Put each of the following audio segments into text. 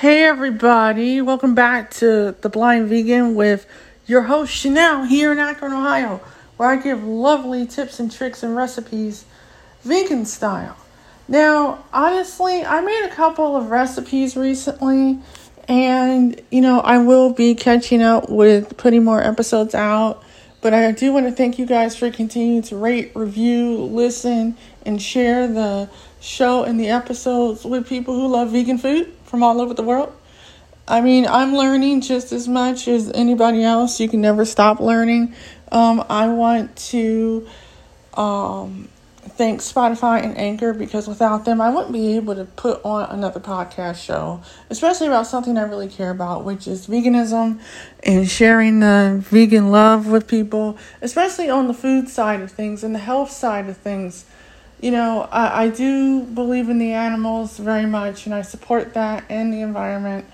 Hey everybody, welcome back to The Blind Vegan with your host Chanel here in Akron, Ohio, where I give lovely tips and tricks and recipes vegan style. Now, honestly, I made a couple of recipes recently and, I will be catching up with putting more episodes out, but I do want to thank you guys for continuing to rate, review, listen, and share the show and the episodes with people who love vegan food from all over the world. I mean, I'm learning just as much as anybody else. You can never stop learning. I want to thank Spotify and Anchor, because without them, I wouldn't be able to put on another podcast show, especially about something I really care about, which is veganism and sharing the vegan love with people, especially on the food side of things and the health side of things. I do believe in the animals very much, and I support that and the environment.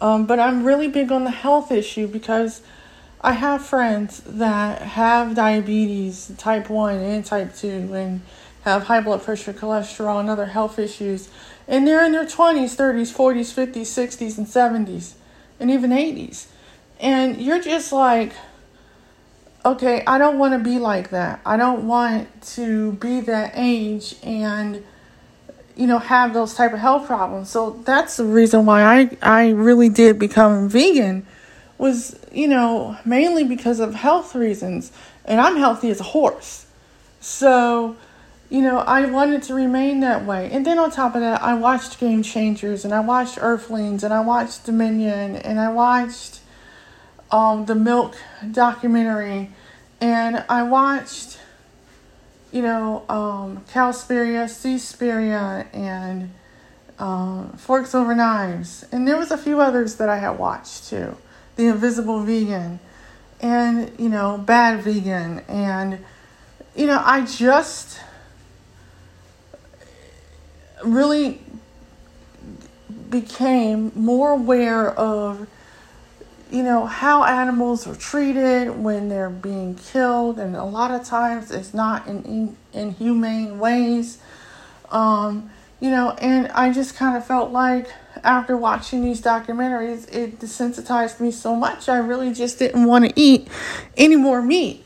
But I'm really big on the health issue because I have friends that have diabetes, type 1 and type 2, and have high blood pressure, cholesterol, and other health issues. And they're in their 20s, 30s, 40s, 50s, 60s, and 70s, and even 80s. And you're just like, okay, I don't want to be like that. I don't want to be that age and, have those type of health problems. So that's the reason why I really did become vegan was, mainly because of health reasons. And I'm healthy as a horse. So, I wanted to remain that way. And then on top of that, I watched Game Changers and I watched Earthlings and I watched Dominion and I watched the milk documentary, and I watched, Cowspiracy, Seaspiracy, and Forks Over Knives, and there was a few others that I had watched too, The Invisible Vegan, and Bad Vegan, and I just really became more aware of how animals are treated when they're being killed. And a lot of times it's not in inhumane ways. And I just kind of felt like after watching these documentaries, it desensitized me so much. I really just didn't want to eat any more meat.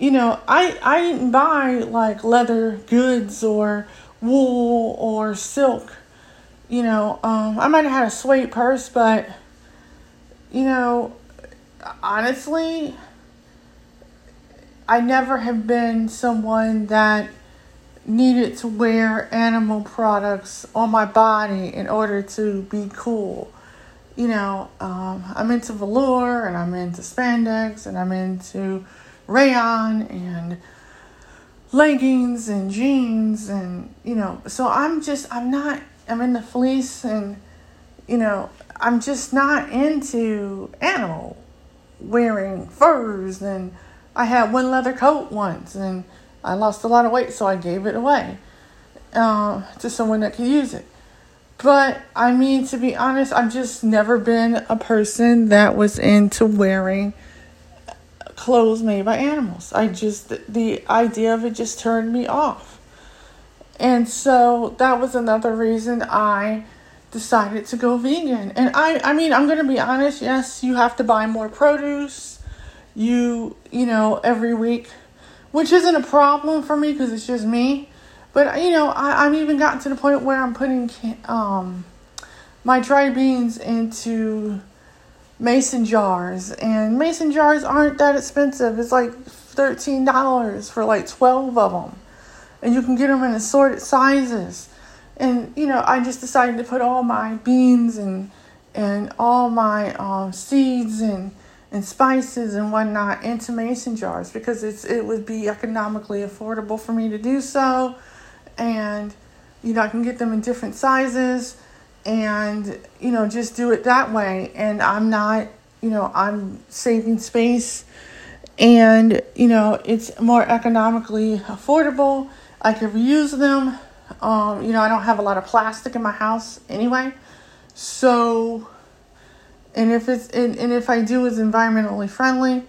I didn't buy like leather goods or wool or silk. I might have had a suede purse, but honestly, I never have been someone that needed to wear animal products on my body in order to be cool. I'm into velour and I'm into spandex and I'm into rayon and leggings and jeans and, so I'm into fleece and, I'm just not into animal wearing furs. And I had one leather coat once and I lost a lot of weight, so I gave it away to someone that could use it. But I mean, to be honest, I've just never been a person that was into wearing clothes made by animals. The idea of it just turned me off. And so that was another reason I decided to go vegan. And I'm going to be honest. Yes, you have to buy more produce, every week, which isn't a problem for me because it's just me. But, I've even gotten to the point where I'm putting my dry beans into mason jars. And mason jars aren't that expensive. It's like $13 for like 12 of them. And you can get them in assorted sizes. And, I just decided to put all my beans and all my seeds and spices and whatnot into mason jars because it would be economically affordable for me to do so. And, I can get them in different sizes and, just do it that way. And I'm not, I'm saving space and, it's more economically affordable. I can reuse them. I don't have a lot of plastic in my house anyway. So, and if it's, and if I do, it's environmentally friendly.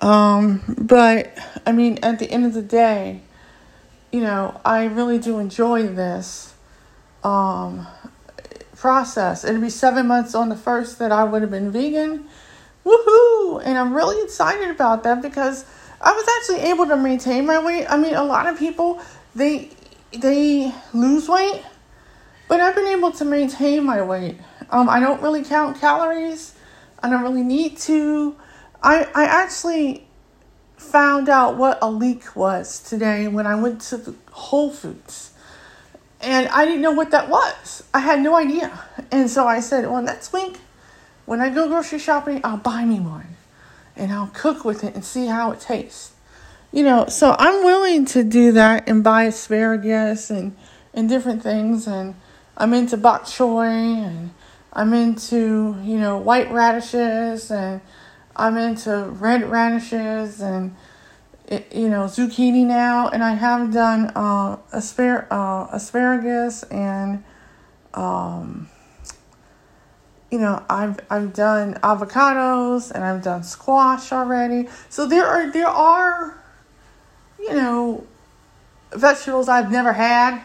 But I mean, at the end of the day, I really do enjoy this, process. It'll be 7 months on the 1st that I would have been vegan. Woohoo! And I'm really excited about that because I was actually able to maintain my weight. I mean, a lot of people, they lose weight, but I've been able to maintain my weight. I don't really count calories. I don't really need to. I actually found out what a leek was today when I went to the Whole Foods. And I didn't know what that was. I had no idea. And so I said, well, next week, when I go grocery shopping, I'll buy me one. And I'll cook with it and see how it tastes. You know, so I'm willing to do that and buy asparagus and different things. And I'm into bok choy. And I'm into, you know, white radishes. And I'm into red radishes. And, you know, zucchini now. And I have done asparagus and, you know, I've done avocados and I've done squash already. So there are, you know, vegetables I've never had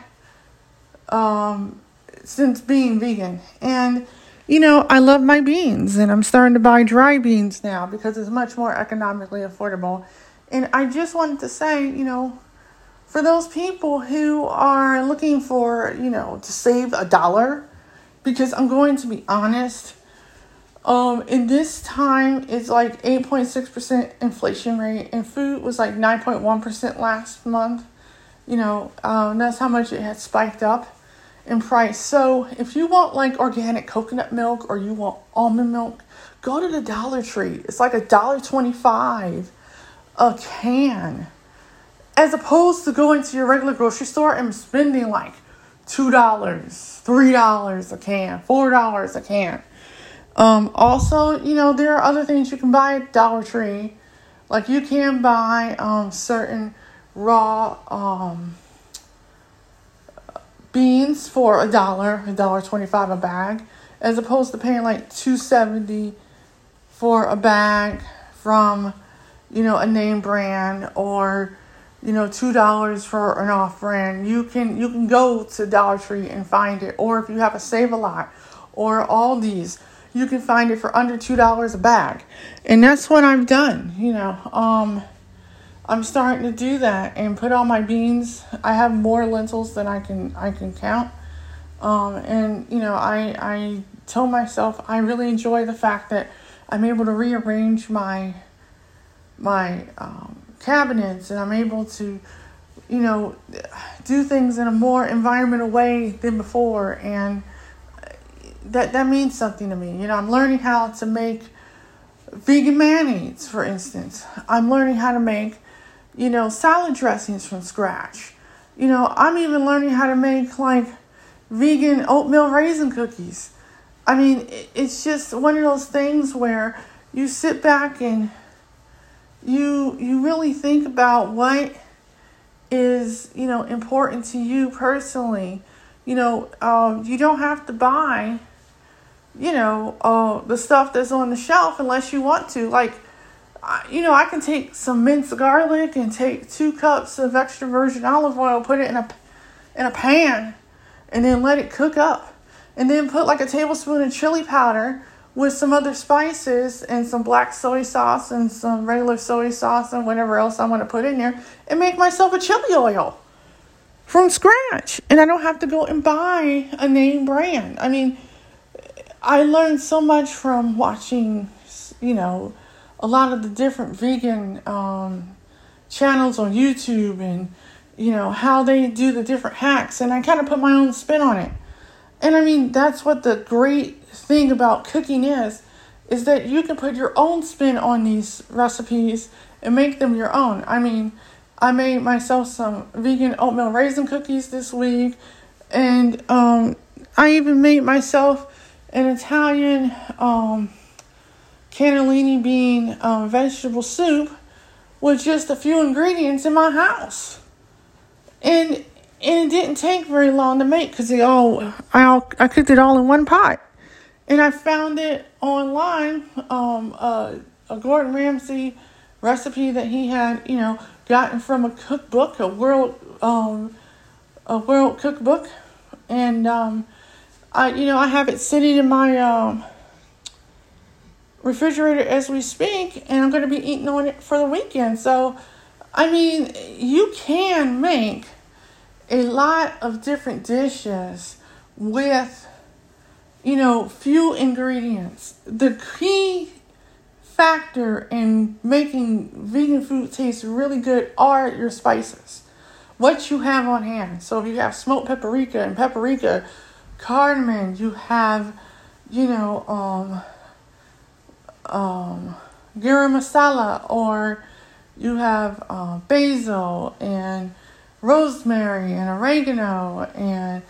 since being vegan. And, you know, I love my beans and I'm starting to buy dry beans now because it's much more economically affordable. And I just wanted to say, you know, for those people who are looking for, you know, to save $1, because I'm going to be honest, in this time, it's like 8.6% inflation rate, and food was like 9.1% last month. You know, that's how much it had spiked up in price. So if you want like organic coconut milk or you want almond milk, go to the Dollar Tree. It's like $1.25 a can, as opposed to going to your regular grocery store and spending like $2, $3 a can, $4 a can. Also, you know, there are other things you can buy at Dollar Tree. Like you can buy certain raw beans for $1.25 a bag, as opposed to paying like $2.70 for a bag from, you know, a name brand, or, you know, $2 for an off brand. You can go to Dollar Tree and find it. Or if you have a Save-A-Lot or Aldi's, you can find it for under $2 a bag. And that's what I've done, you know. I'm starting to do that and put all my beans. I have more lentils than I can count. And, you know, I told myself I really enjoy the fact that I'm able to rearrange my cabinets, and I'm able to, you know, do things in a more environmental way than before, and that means something to me. You know, I'm learning how to make vegan mayonnaise, for instance. I'm learning how to make, you know, salad dressings from scratch. You know, I'm even learning how to make like vegan oatmeal raisin cookies. I mean, it's just one of those things where you sit back and you really think about what is, you know, important to you personally. You know, you don't have to buy, you know, the stuff that's on the shelf unless you want to. Like, you know, I can take some minced garlic and take 2 cups of extra virgin olive oil, put it in a pan, and then let it cook up. And then put like a tablespoon of chili powder with some other spices and some black soy sauce and some regular soy sauce and whatever else I want to put in there, and make myself a chili oil from scratch. And I don't have to go and buy a name brand. I mean, I learned so much from watching, you know, a lot of the different vegan channels on YouTube, and, you know, how they do the different hacks. And I kind of put my own spin on it. And I mean, that's what the great thing about cooking is that you can put your own spin on these recipes and make them your own. I mean, I made myself some vegan oatmeal raisin cookies this week, and I even made myself an Italian cannellini bean vegetable soup with just a few ingredients in my house. And it didn't take very long to make because I cooked it all in one pot. And I found it online, a Gordon Ramsay recipe that he had, you know, gotten from a cookbook, a world cookbook. And I have it sitting in my refrigerator as we speak, and I'm going to be eating on it for the weekend. So, I mean, you can make a lot of different dishes with, few ingredients. The key factor in making vegan food taste really good are your spices. What you have on hand. So if you have smoked paprika and paprika, cardamom, you have, garam masala, or you have basil and rosemary and oregano and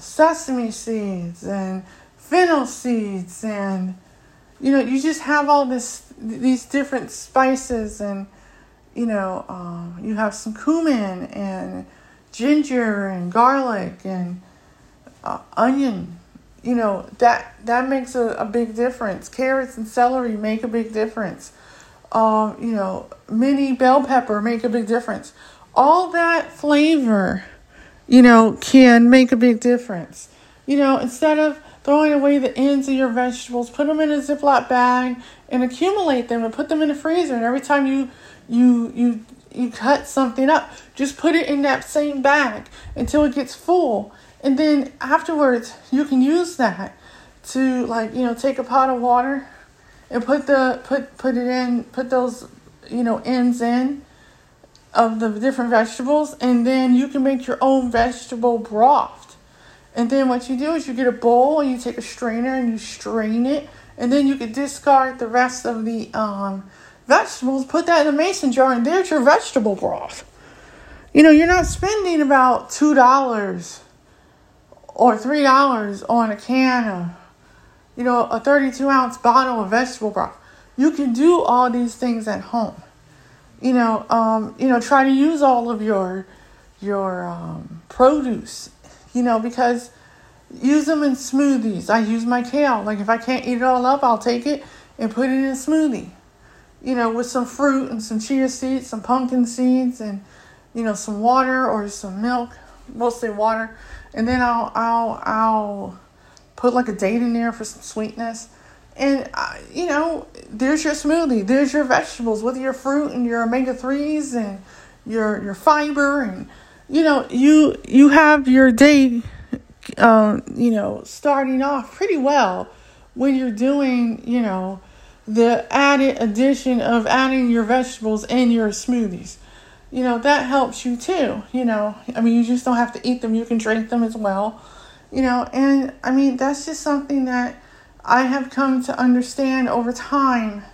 sesame seeds and fennel seeds, and you just have all these different spices, and you have some cumin and ginger and garlic and onion. That makes a big difference. Carrots and celery make a big difference. Mini bell pepper make a big difference. All that flavor, can make a big difference. Instead of throwing away the ends of your vegetables, put them in a Ziploc bag and accumulate them and put them in the freezer. And every time you cut something up, just put it in that same bag until it gets full. And then afterwards, you can use that to take a pot of water and put those ends in of the different vegetables, and then you can make your own vegetable broth. And then what you do is you get a bowl and you take a strainer and you strain it, and then you can discard the rest of the vegetables, put that in a mason jar, and there's your vegetable broth. You're not spending about $2 or $3 on a can of, a 32-ounce bottle of vegetable broth. You can do all these things at home. Try to use all of your produce, because use them in smoothies. I use my kale. Like, if I can't eat it all up, I'll take it and put it in a smoothie, with some fruit and some chia seeds, some pumpkin seeds, and, some water or some milk, mostly water. And then I'll put like a date in there for some sweetness. And, there's your smoothie. There's your vegetables with your fruit and your omega-3s and your fiber. And, you have your day, starting off pretty well when you're doing, the added addition of adding your vegetables and your smoothies. That helps you too, you just don't have to eat them. You can drink them as well, and I mean, that's just something that I have come to understand over time,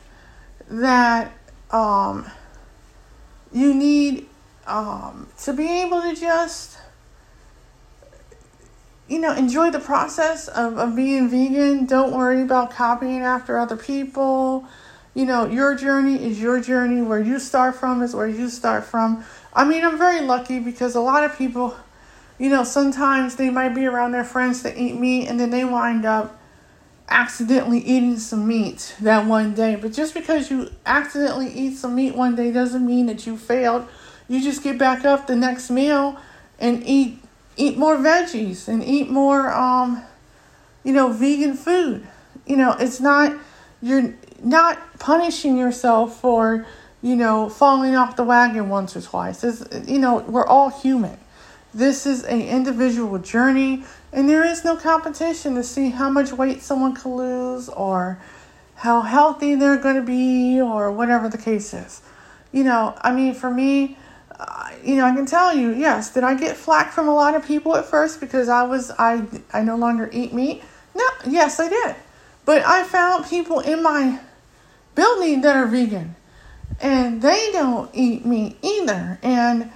that you need to be able to just, enjoy the process of being vegan. Don't worry about copying after other people. Your journey is your journey. Where you start from is where you start from. I mean, I'm very lucky because a lot of people, sometimes they might be around their friends that eat meat, and then they wind up accidentally eating some meat that one day. But just because you accidentally eat some meat one day doesn't mean that you failed. You just get back up the next meal and eat more veggies and eat more, vegan food. You're not punishing yourself for, falling off the wagon once or twice. We're all human. This is an individual journey, and there is no competition to see how much weight someone can lose or how healthy they're going to be or whatever the case is. For me, I can tell you, yes, did I get flack from a lot of people at first because I no longer eat meat? No, yes, I did. But I found people in my building that are vegan, and they don't eat meat either. And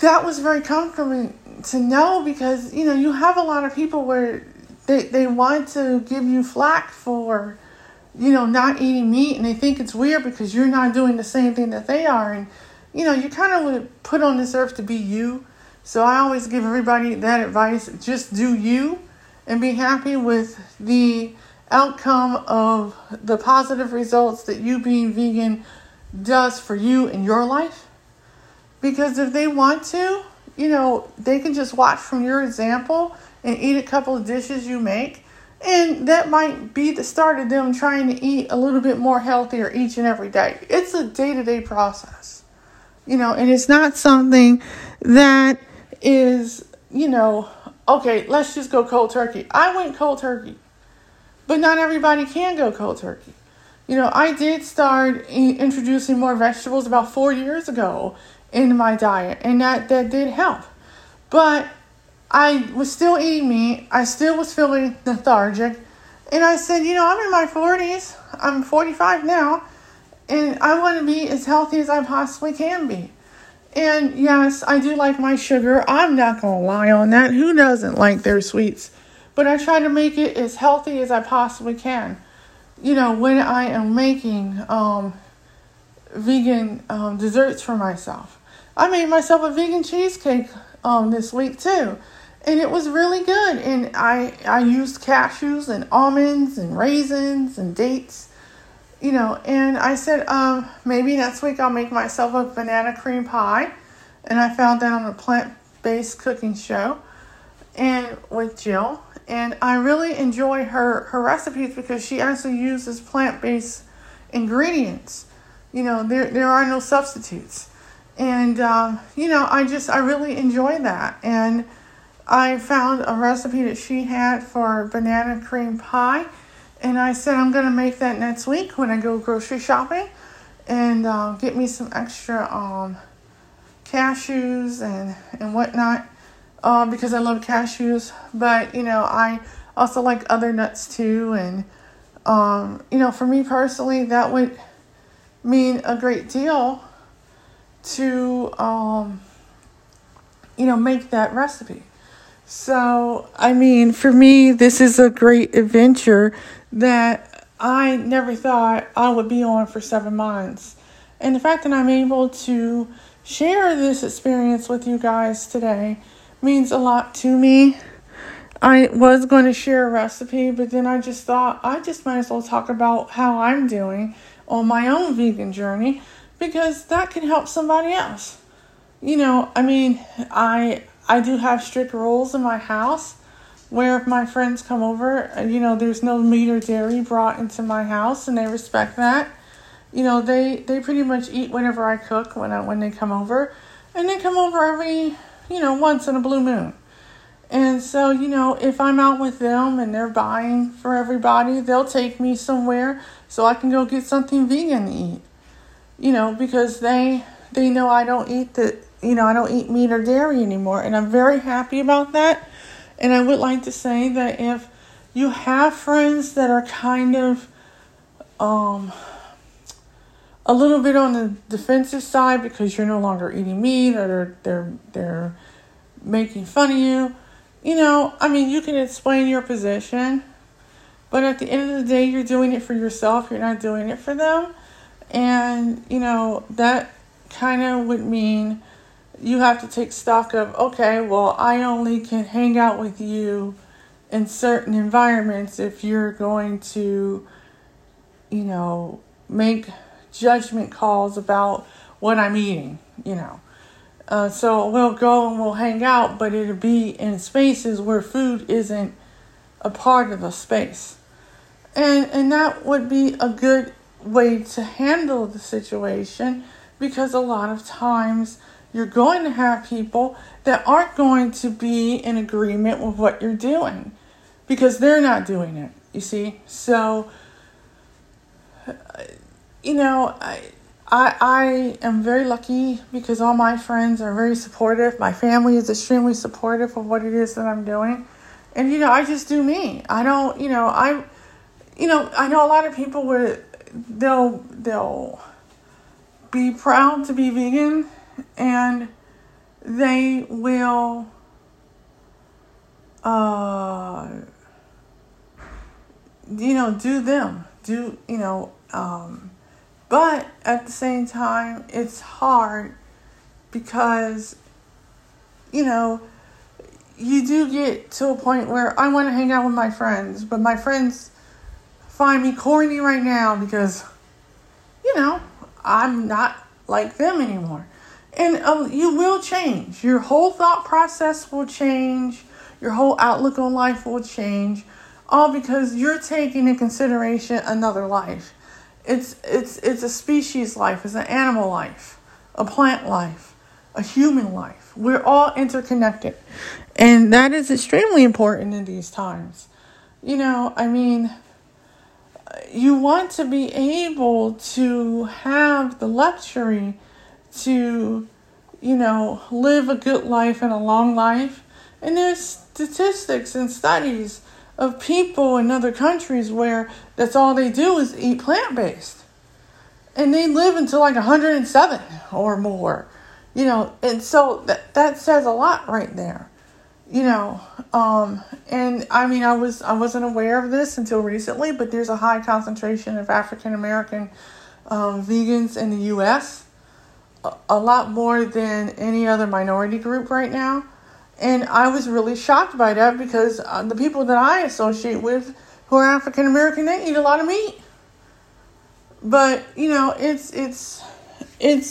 that was very comforting to know, because, you have a lot of people where they want to give you flack for, not eating meat, and they think it's weird because you're not doing the same thing that they are. And, you kind of would put on this earth to be you. So I always give everybody that advice, just do you and be happy with the outcome of the positive results that you being vegan does for you in your life. Because if they want to, they can just watch from your example and eat a couple of dishes you make. And that might be the start of them trying to eat a little bit more healthier each and every day. It's a day-to-day process, you know, and it's not something that is, you know, okay, let's just go cold turkey. I went cold turkey, but not everybody can go cold turkey. You know, I did start introducing more vegetables about 4 years ago into my diet, and that did help. But I was still eating meat. I still was feeling lethargic. And I said, you know, I'm in my 40s. I'm 45 now. And I want to be as healthy as I possibly can be. And yes, I do like my sugar. I'm not going to lie on that. Who doesn't like their sweets? But I try to make it as healthy as I possibly can. You know, when I am making vegan desserts for myself. I made myself a vegan cheesecake this week too. And it was really good. And I used cashews and almonds and raisins and dates. You know, and I said, maybe next week I'll make myself a banana cream pie. And I found that on a plant-based cooking show and with Jill. And I really enjoy her recipes because she actually uses plant-based ingredients. You know, there are no substitutes. And, you know, I really enjoy that. And I found a recipe that she had for banana cream pie. And I said, I'm going to make that next week when I go grocery shopping and get me some extra cashews and whatnot because I love cashews. But, you know, I also like other nuts too. And, you know, for me personally, that would mean a great deal to, you know, make that recipe. So, I mean, for me, this is a great adventure that I never thought I would be on for 7 months. And the fact that I'm able to share this experience with you guys today means a lot to me. I was going to share a recipe, but then I just thought I just might as well talk about how I'm doing on my own vegan journey because that can help somebody else. You know, I mean, I do have strict rules in my house where if my friends come over, you know, there's no meat or dairy brought into my house, and they respect that. You know, they pretty much eat whenever I cook when they come over. And they come over every, you know, once in a blue moon. And so, you know, if I'm out with them and they're buying for everybody, they'll take me somewhere so I can go get something vegan to eat. You know, because they know I don't eat I don't eat meat or dairy anymore, and I'm very happy about that. And I would like to say that if you have friends that are kind of a little bit on the defensive side because you're no longer eating meat or they're making fun of you, you know, I mean, you can explain your position, but at the end of the day, you're doing it for yourself. You're not doing it for them. And, you know, that kind of would mean you have to take stock of, okay, well, I only can hang out with you in certain environments if you're going to, you know, make judgment calls about what I'm eating, you know. So we'll go and we'll hang out, but it'll be in spaces where food isn't a part of the space. And that would be a good way to handle the situation because a lot of times you're going to have people that aren't going to be in agreement with what you're doing because they're not doing it, you see? So, you know, I am very lucky because all my friends are very supportive. My family is extremely supportive of what it is that I'm doing. And, you know, I just do me. I don't, you know, I know a lot of people where they'll be proud to be vegan. And they will, you know, but at the same time, it's hard because, you know, you do get to a point where I want to hang out with my friends, but my friends find me corny right now because, you know, I'm not like them anymore. And you will change. Your whole thought process will change. Your whole outlook on life will change, all because you're taking into consideration another life. It's a species life. It's an animal life, a plant life, a human life. We're all interconnected. And that is extremely important in these times. You know, I mean, you want to be able to have the luxury to, you know, live a good life and a long life. And there's statistics and studies of people in other countries where that's all they do is eat plant-based. And they live until like 107 or more, you know. And so that says a lot right there, you know. And I mean, I wasn't aware of this until recently, but there's a high concentration of African-American vegans in the U.S., a lot more than any other minority group right now. And I was really shocked by that because the people that I associate with who are African American, they eat a lot of meat. But, you know, it's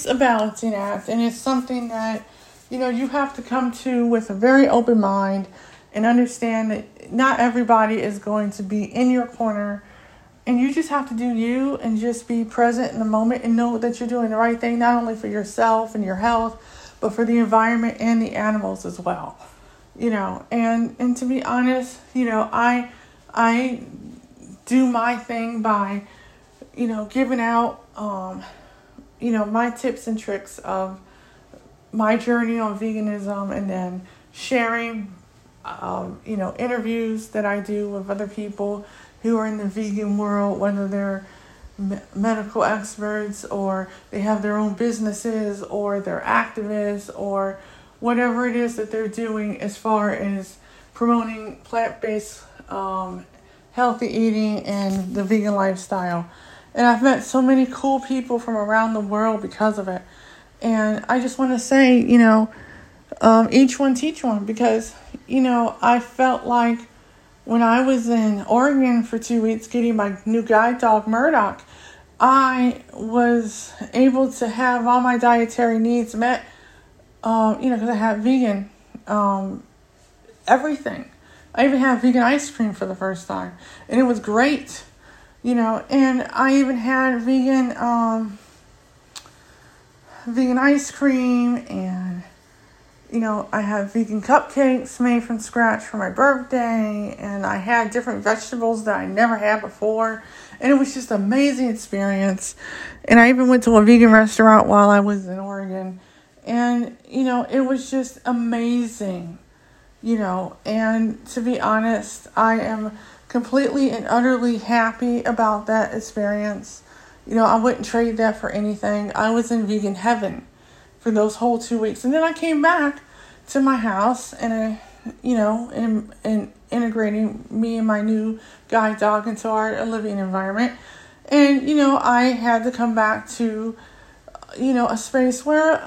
a balancing act, and it's something that, you know, you have to come to with a very open mind and understand that not everybody is going to be in your corner, and you just have to do you and just be present in the moment and know that you're doing the right thing, not only for yourself and your health, but for the environment and the animals as well, you know. And to be honest, you know, I do my thing by, you know, giving out, you know, my tips and tricks of my journey on veganism, and then sharing, you know, interviews that I do with other people who are in the vegan world, whether they're medical experts or they have their own businesses or they're activists or whatever it is that they're doing as far as promoting plant-based healthy eating and the vegan lifestyle. And I've met so many cool people from around the world because of it. And I just want to say, you know, each one teach one, because, you know, I felt like when I was in Oregon for 2 weeks getting my new guide dog, Murdoch, I was able to have all my dietary needs met, you know, because I had vegan everything. I even had vegan ice cream for the first time, and it was great, you know. And I even had vegan ice cream, and, you know, I have vegan cupcakes made from scratch for my birthday, and I had different vegetables that I never had before, and it was just an amazing experience. And I even went to a vegan restaurant while I was in Oregon, and, you know, it was just amazing, you know. And to be honest, I am completely and utterly happy about that experience. You know, I wouldn't trade that for anything. I was in vegan heaven for those whole 2 weeks. And then I came back to my house, and I, you know, and integrating me and my new guide dog into our living environment. And, you know, I had to come back to, you know, a space where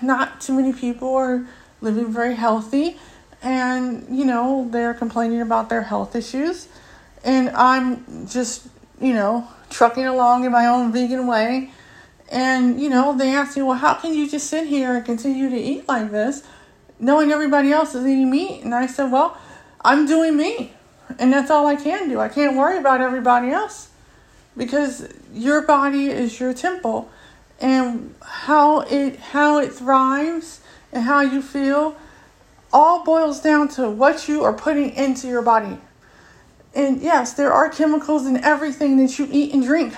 not too many people are living very healthy, and, you know, they're complaining about their health issues. And I'm just, you know, trucking along in my own vegan way. And, you know, they asked me, well, how can you just sit here and continue to eat like this, knowing everybody else is eating meat? And I said, well, I'm doing me, and that's all I can do. I can't worry about everybody else, because your body is your temple, and how it thrives and how you feel all boils down to what you are putting into your body. And yes, there are chemicals in everything that you eat and drink.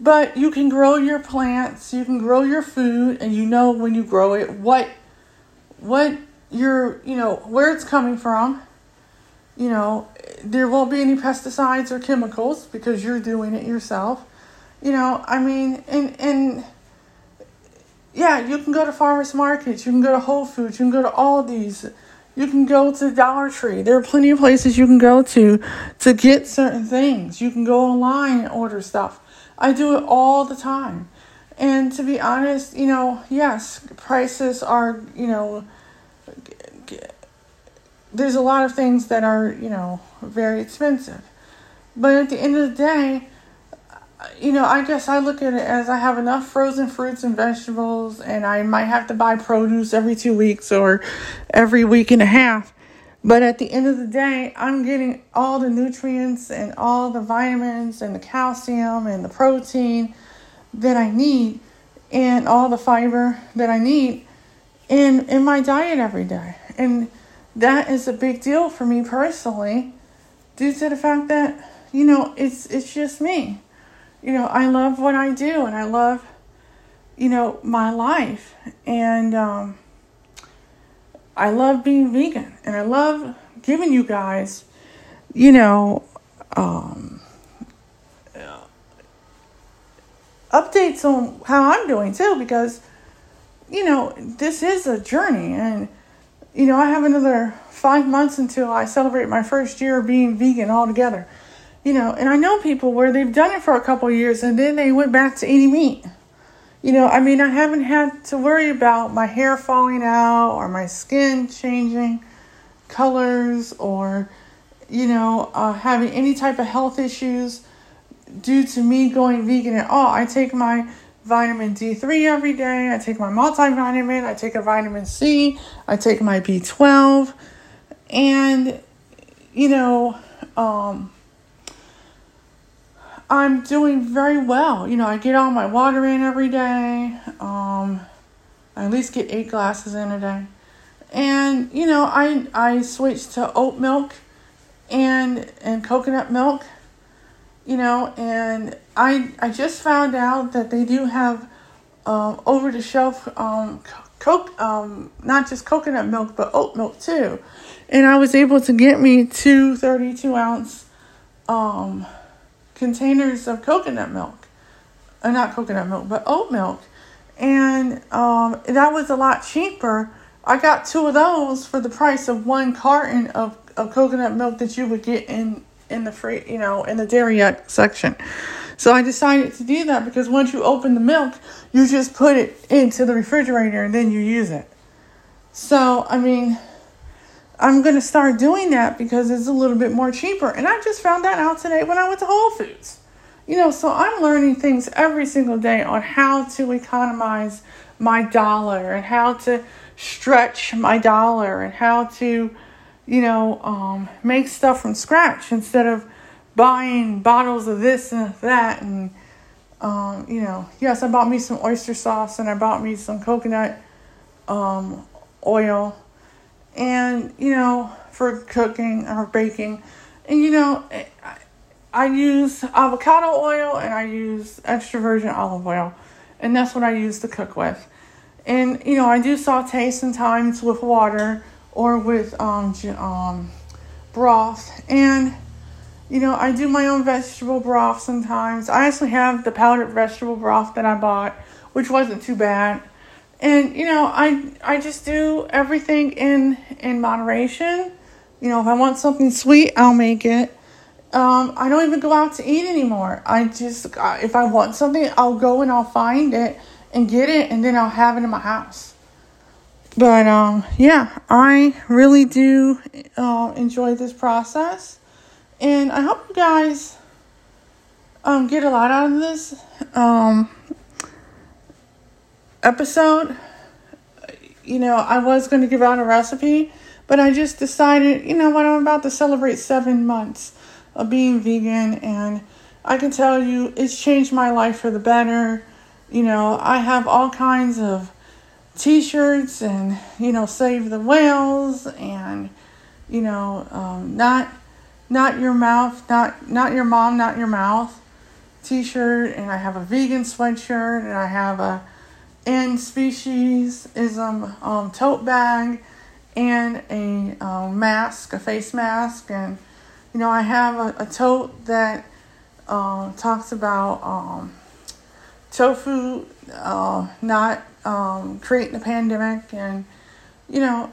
But you can grow your plants, you can grow your food, and you know when you grow it what your, you know, where it's coming from. You know, there won't be any pesticides or chemicals because you're doing it yourself. You know, I mean, and yeah, you can go to farmers markets, you can go to Whole Foods, you can go to Aldi's, you can go to Dollar Tree. There are plenty of places you can go to get certain things. You can go online and order stuff. I do it all the time. And to be honest, you know, yes, prices are, you know, there's a lot of things that are, you know, very expensive. But at the end of the day, you know, I guess I look at it as I have enough frozen fruits and vegetables, and I might have to buy produce every 2 weeks or every week and a half. But at the end of the day, I'm getting all the nutrients and all the vitamins and the calcium and the protein that I need and all the fiber that I need in my diet every day. And that is a big deal for me personally due to the fact that, you know, it's just me. You know, I love what I do and I love, you know, my life. And I love being vegan and I love giving you guys, you know, updates on how I'm doing too, because, you know, this is a journey and, you know, I have another 5 months until I celebrate my first year of being vegan altogether, you know, and I know people where they've done it for a couple of years and then they went back to eating meat. You know, I mean, I haven't had to worry about my hair falling out or my skin changing colors or, you know, having any type of health issues due to me going vegan at all. I take my vitamin D3 every day. I take my multivitamin. I take a vitamin C. I take my B12. And, you know, I'm doing very well. You know, I get all my water in every day. I at least get 8 glasses in a day. And, you know, I switched to oat milk and coconut milk, you know, and I just found out that they do have over-the-shelf not just coconut milk, but oat milk too. And I was able to get me 2 32-ounce containers of coconut milk, not coconut milk, but oat milk. And that was a lot cheaper. I got 2 of those for the price of 1 carton of coconut milk that you would get in the free, you know, in the dairy section. So I decided to do that because once you open the milk, you just put it into the refrigerator and then you use it. So, I mean, I'm going to start doing that because it's a little bit more cheaper. And I just found that out today when I went to Whole Foods. You know, so I'm learning things every single day on how to economize my dollar and how to stretch my dollar and how to, you know, make stuff from scratch instead of buying bottles of this and that. And, you know, yes, I bought me some oyster sauce and I bought me some coconut oil. And, you know, for cooking or baking. And, you know, I use avocado oil and I use extra virgin olive oil. And that's what I use to cook with. And, you know, I do saute sometimes with water or with broth. And, you know, I do my own vegetable broth sometimes. I actually have the powdered vegetable broth that I bought, which wasn't too bad. And, you know, I just do everything in moderation. You know, if I want something sweet, I'll make it. I don't even go out to eat anymore. I just, if I want something, I'll go and I'll find it and get it. And then I'll have it in my house. But, yeah, I really do enjoy this process. And I hope you guys get a lot out of this. Episode, you know, I was going to give out a recipe, but I just decided, you know what, I'm about to celebrate 7 months of being vegan, and I can tell you it's changed my life for the better. You know, I have all kinds of t-shirts and, you know, save the whales and, you know, not your mouth, not your mom, not your mouth t-shirt, and I have a vegan sweatshirt, and I have a and speciesism tote bag and a mask, a face mask. And, you know, I have a tote that talks about tofu not creating a pandemic. And, you know,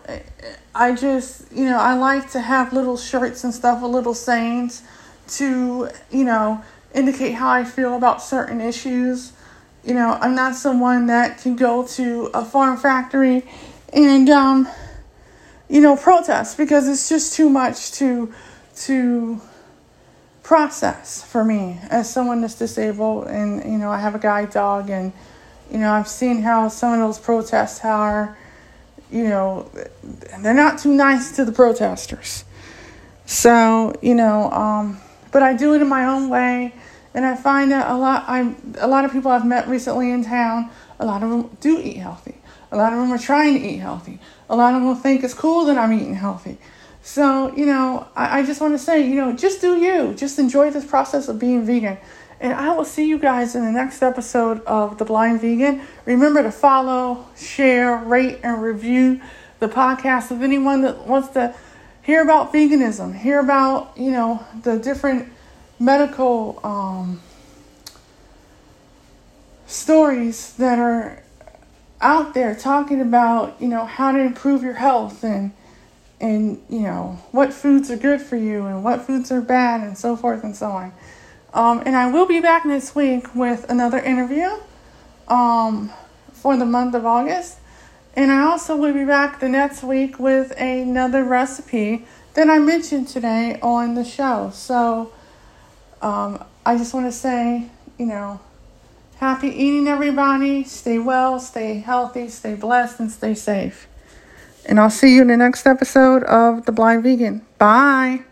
I just, you know, I like to have little shirts and stuff with little sayings to, you know, indicate how I feel about certain issues. You know, I'm not someone that can go to a farm factory and, you know, protest because it's just too much to process for me as someone that's disabled. And, you know, I have a guide dog and, you know, I've seen how some of those protests are, you know, they're not too nice to the protesters. So, you know, but I do it in my own way. And I find that a lot of people I've met recently in town, a lot of them do eat healthy. A lot of them are trying to eat healthy. A lot of them think it's cool that I'm eating healthy. So, you know, I just want to say, you know, just do you. Just enjoy this process of being vegan. And I will see you guys in the next episode of The Blind Vegan. Remember to follow, share, rate, and review the podcast of anyone that wants to hear about veganism, hear about, you know, the different medical stories that are out there talking about, you know, how to improve your health and you know, what foods are good for you and what foods are bad and so forth and so on. And I will be back next week with another interview for the month of August. And I also will be back the next week with another recipe that I mentioned today on the show. So I just want to say, you know, happy eating, everybody. Stay well, stay healthy, stay blessed, and stay safe. And I'll see you in the next episode of The Blind Vegan. Bye.